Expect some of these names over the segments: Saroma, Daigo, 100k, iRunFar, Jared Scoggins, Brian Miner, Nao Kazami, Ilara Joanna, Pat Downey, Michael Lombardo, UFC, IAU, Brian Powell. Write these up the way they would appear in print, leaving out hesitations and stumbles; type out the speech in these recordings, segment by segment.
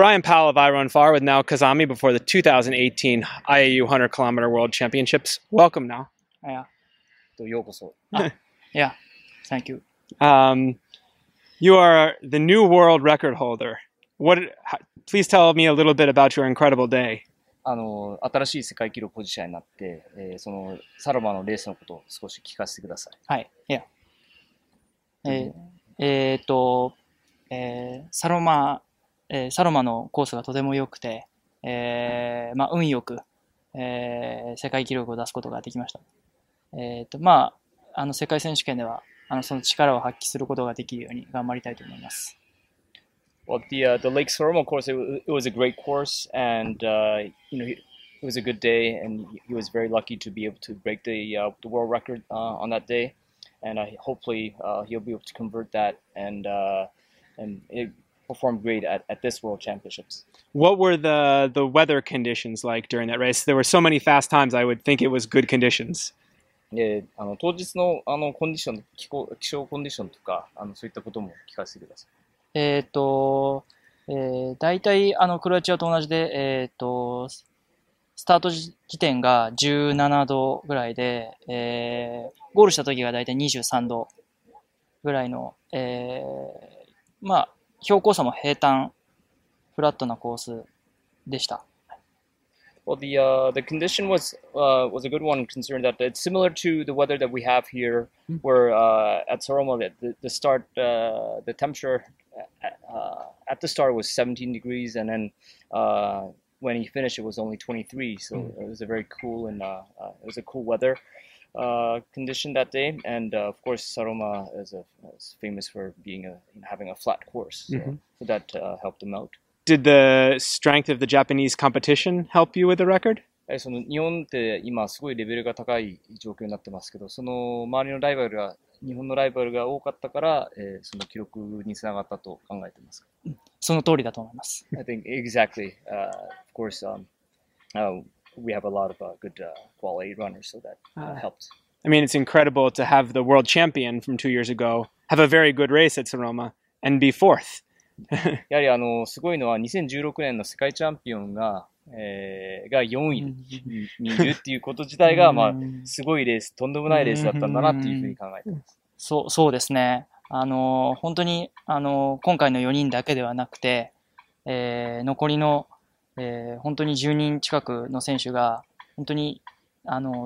Brian Powell of iRunFar with Nao Kazami before the 2018 IAU 100-kilometer World Championships. Welcome, Nao. Yeah. Yeah. Thank you. You are the new world record holder. Please tell me a little bit about your incredible day. 新しい世界記録保持者になって、そのサロマのレースのことを少し聞かせてください。はい。Yeah. サロマのコースがとても良くて、まあ運よく、世界記録を出すことができました。まあ世界選手権ではその力を発揮することができるように頑張りたいと思います。Well, the Lake Saroma course, it was a great course, and it was a good day, and he was very lucky to be able to break the world record on that day, and hopefully he'll be able to convert that and it performed great at this World Championships. What were the weather conditions like during that race? There were so many fast times. I would think it was good conditions. 当日のコンディション、気象コンディションとかそういったことも聞かせてください。大体クロアチアと同じで、スタート時点が17度ぐらいで、ゴールした時が大体23度ぐらいの、まあ標高差も平坦、フラットなコースでした。Well, the condition was a good one, considering that it's similar to the weather that we have here, where at Saroma the start the temperature at the start was 17 degrees, and then when he finished it was only 23. So it was a very cool and it was a cool weather condition that day. And of course, Saroma is famous for being having a flat course, so, so that helped him out. Did the strength of the Japanese competition help you with the record? その日本って今すごいレベルが高い状況になってますけど、その周りのライバルが日本のライバルが多かったから、その記録に繋がったと考えてますか？その通りだと思います。I think exactly. Of course, we have a lot of good quality runners, so that helped. I mean, it's incredible to have the world champion from 2 years ago have a very good race at Saroma and be fourth. やはりすごいのは2016年の世界チャンピオンが4位にいるっていうこと自体がまあすごいレースとんでもないレースだったんだなっていうふうに考えてます。そうですね。本当に今回の4人だけではなくて、残りの、本当に10人近くの選手が本当に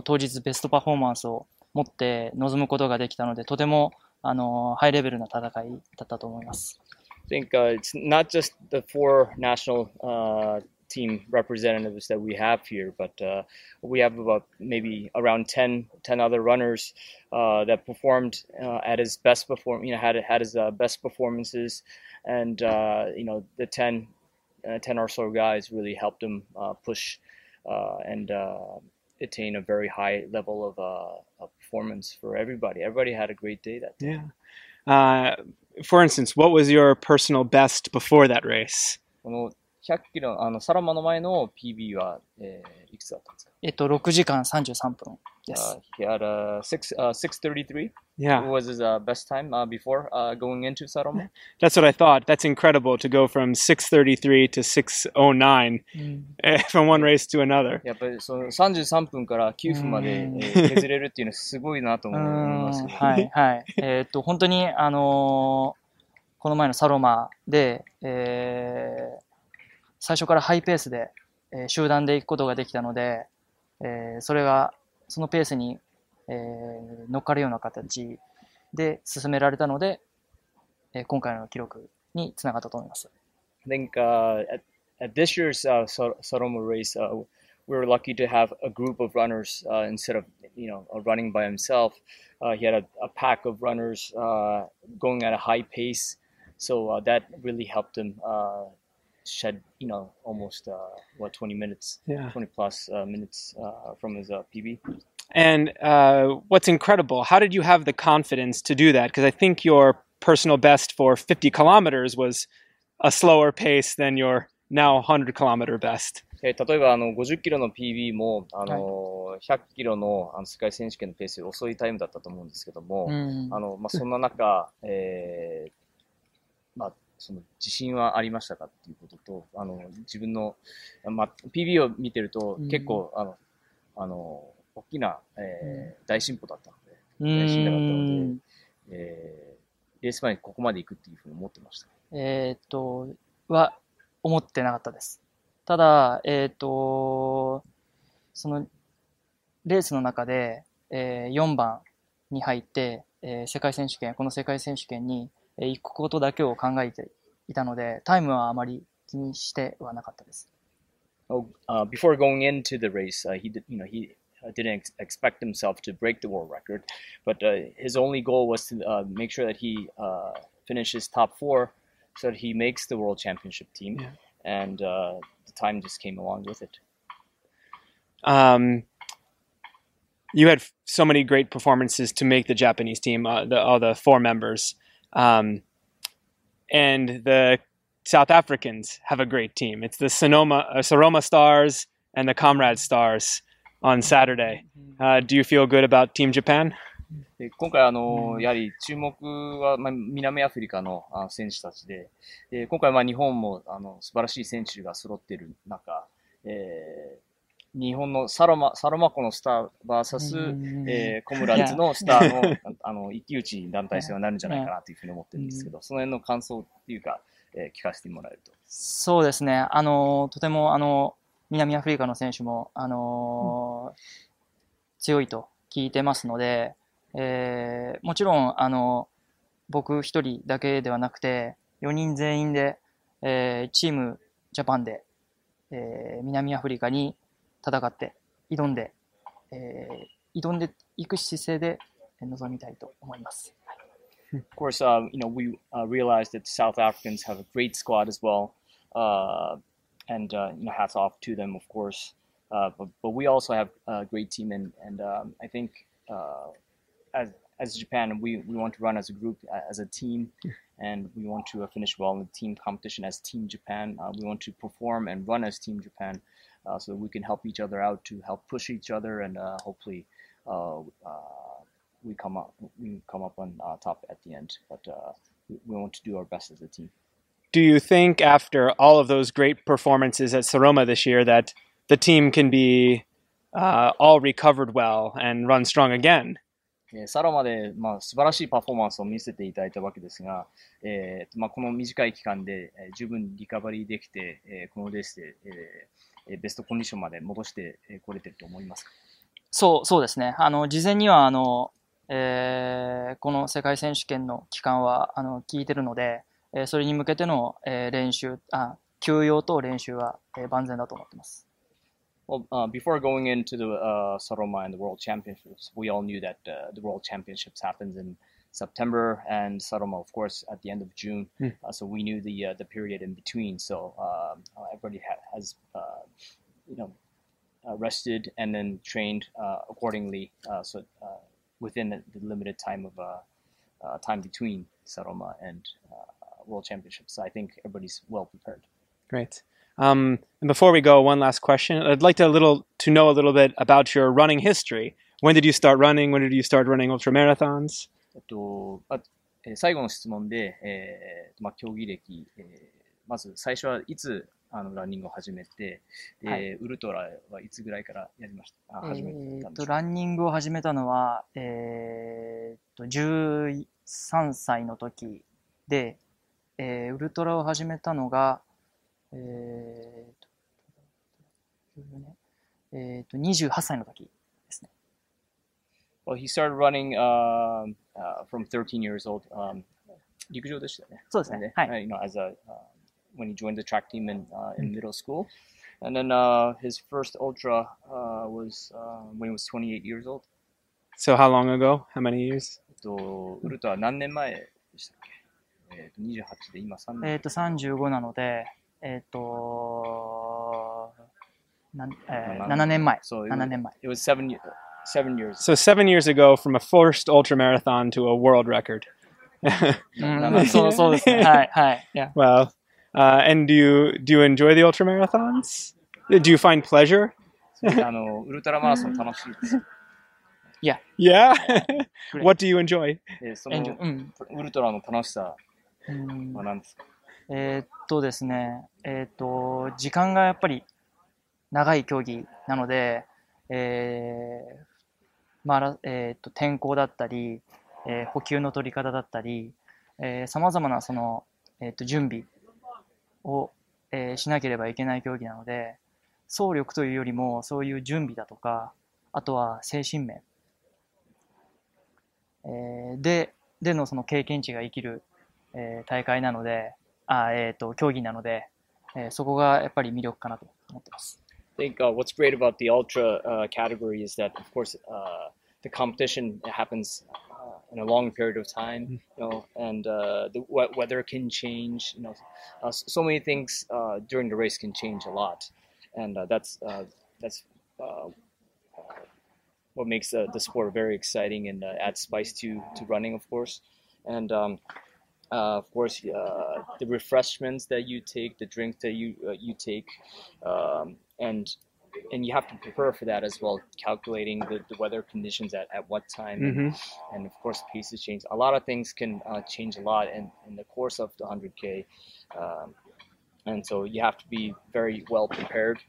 当日ベストパフォーマンスを持って臨むことができたので、とてもハイレベルな戦いだったと思います。I think it's not just the 4 national team representatives that we have here, but we have about maybe around 10 other runners that performed at his best had his best performances, and the 10 or so guys really helped him push and attain a very high level of performance for everybody. Everybody had a great day that day. Yeah. For instance, what was your personal best before that race? この100キロサロマの前の PB は、いくつだったんですか？6時間33分です。He had 6:33. Yeah. It was his best time before going into Saroma. That's what I thought. That's incredible to go from 6:33 to 6:09 from one race to another. やっぱりその33分から9分まで削れるっていうのはすごいなと思います。はいはい。本当にこの前のサロマで、最初からハイペースで、集団で行くことができたので、そのペースに乗っかるような形で進められたので、今回の記録につながったと思います。I think at this year's Saroma race, we were lucky to have a group of runners instead of running by himself. He had a pack of runners going at a high pace, so that really helped him shed almost what 20 minutes, yeah. 20 plus minutes from his PB. And what's incredible, how did you have the confidence to do that? Because I think your personal best for 50 kilometers was a slower pace than your now 100 kilometer best. 例えば50キロの PB も100キロの世界選手権のペースより遅いタイムだったと思うんですけども、まあそんな中まあその自信はありましたかっていうことと、自分の、PB を見てると結構、大きな、大進歩だったので、大進歩だったので、レース前にここまで行くっていうふうに思ってました。は思ってなかったです。ただ、そのレースの中で、4番に入って、この世界選手権に行くことだけを考えていたので、タイムはあまり気にしてはなかったです。Before going into the race, he didn't expect himself to break the world record, but his only goal was to make sure that he finishes top four, so that he makes the world championship team, and the time just came along with it. You had so many great performances to make the Japanese team, all the four members, and the South Africans have a great team. It's the Saroma Stars and the Comrade Stars on Saturday. Do you feel good about Team Japan? 今回やはり注目は、南アフリカの選手たちで、今回日本も素晴らしい選手が揃っている中、日本のサロマ湖のスター VS、コムラッツのスター の, 一騎打ち団体戦になるんじゃないかなというふうに思ってるんですけど、その辺の感想っていうか、聞かせてもらえると。そうですね。とても南アフリカの選手も強いと聞いてますので、もちろん僕一人だけではなくて4人全員で、チームジャパンで、南アフリカに戦って挑んでいく姿勢で臨みたいと思います。Of course, we realized that South Africans have a great squad as well, and hats off to them, of course. But we also have a great team, and I think as Japan, we want to run as a group, as a team, and we want to finish well in the team competition as Team Japan. We want to perform and run as Team Japan. So we can help each other out to help push each other, and hopefully we come up on top at the end. But we want to do our best as a team. Do you think after all of those great performances at Saroma this year that the team can be all recovered well and run strong again?サロマで、素晴らしいパフォーマンスを見せていただいたわけですが、この短い期間で、十分リカバリーできて、このレースで、ベストコンディションまで戻してこれてると思いますか？そうですね。事前にはこの世界選手権の期間は聞いてるので、それに向けての休養と練習は万全だと思っています。Well, before going into the Saroma and the World Championships, we all knew that the World Championships happens in September, and Saroma, of course, at the end of June. So we knew the period in between. So everybody has, rested and then trained accordingly. So within the limited time of time between Saroma and World Championships, so I think everybody's well prepared. Great.And before we go, one last question. I'd like to know a little bit about your running history. When did you start running? When did you start running ultramarathons? 最後の質問で、競技歴、まず最初はいつランニングを始めて、はい、ウルトラはいつぐらいからやりました？始めたんですか？ランニングを始めたのは、13歳の時で、ウルトラを始めたのが28歳の時ですね。Well, he started running from 13 years old. 陸上でしたね。そうですね。はい。As a when he joined the track team in middle school, and then his first ultra was when he was 28 years old. So how long ago? How many years? ウルトラ何年前でしたっけ？28で今3年。35なので。7年前。It was seven years. So 7 years ago, from a first ultra marathon to a world record. そうですね。はい。Yeah. Well, and do you enjoy the ultra marathons? Do you find pleasure? ウルトラマラソン楽しいです。Yeah. Yeah. What do you enjoy? ウルトラの楽しさは何ですか？ですね、時間がやっぱり長い競技なので、天候だったり、補給の取り方だったり、さまざまなその、準備を、しなければいけない競技なので、総力というよりもそういう準備だとか、あとは精神面、でのその経験値が生きる、大会なので、競技なので、そこがやっぱり魅力かなと思っています。I think what's great about the ultra category is that, of course, the competition happens in a long period of time, you know, and the weather can change. You know, so many things during the race can change a lot, and that's what makes the sport very exciting and adds spice to running, of course, and. Of course, the refreshments that you take, the drinks that you take, and you have to prepare for that as well, calculating the weather conditions at what time, mm-hmm. and of course paces change. A lot of things can change a lot in the course of the 100K, and so you have to be very well prepared,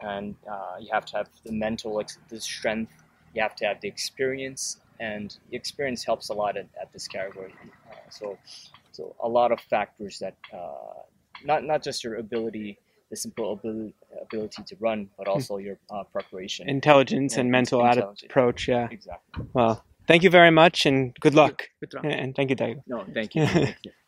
and you have to have the mental the strength, you have to have the experience, and experience helps a lot at this category. So a lot of factors that not just your ability, the simple ability to run, but also your preparation, intelligence, and mental approach. Yeah, exactly. Well, thank you very much, and good luck. Good luck. And thank you, Daigo. No, thank you. Thank you.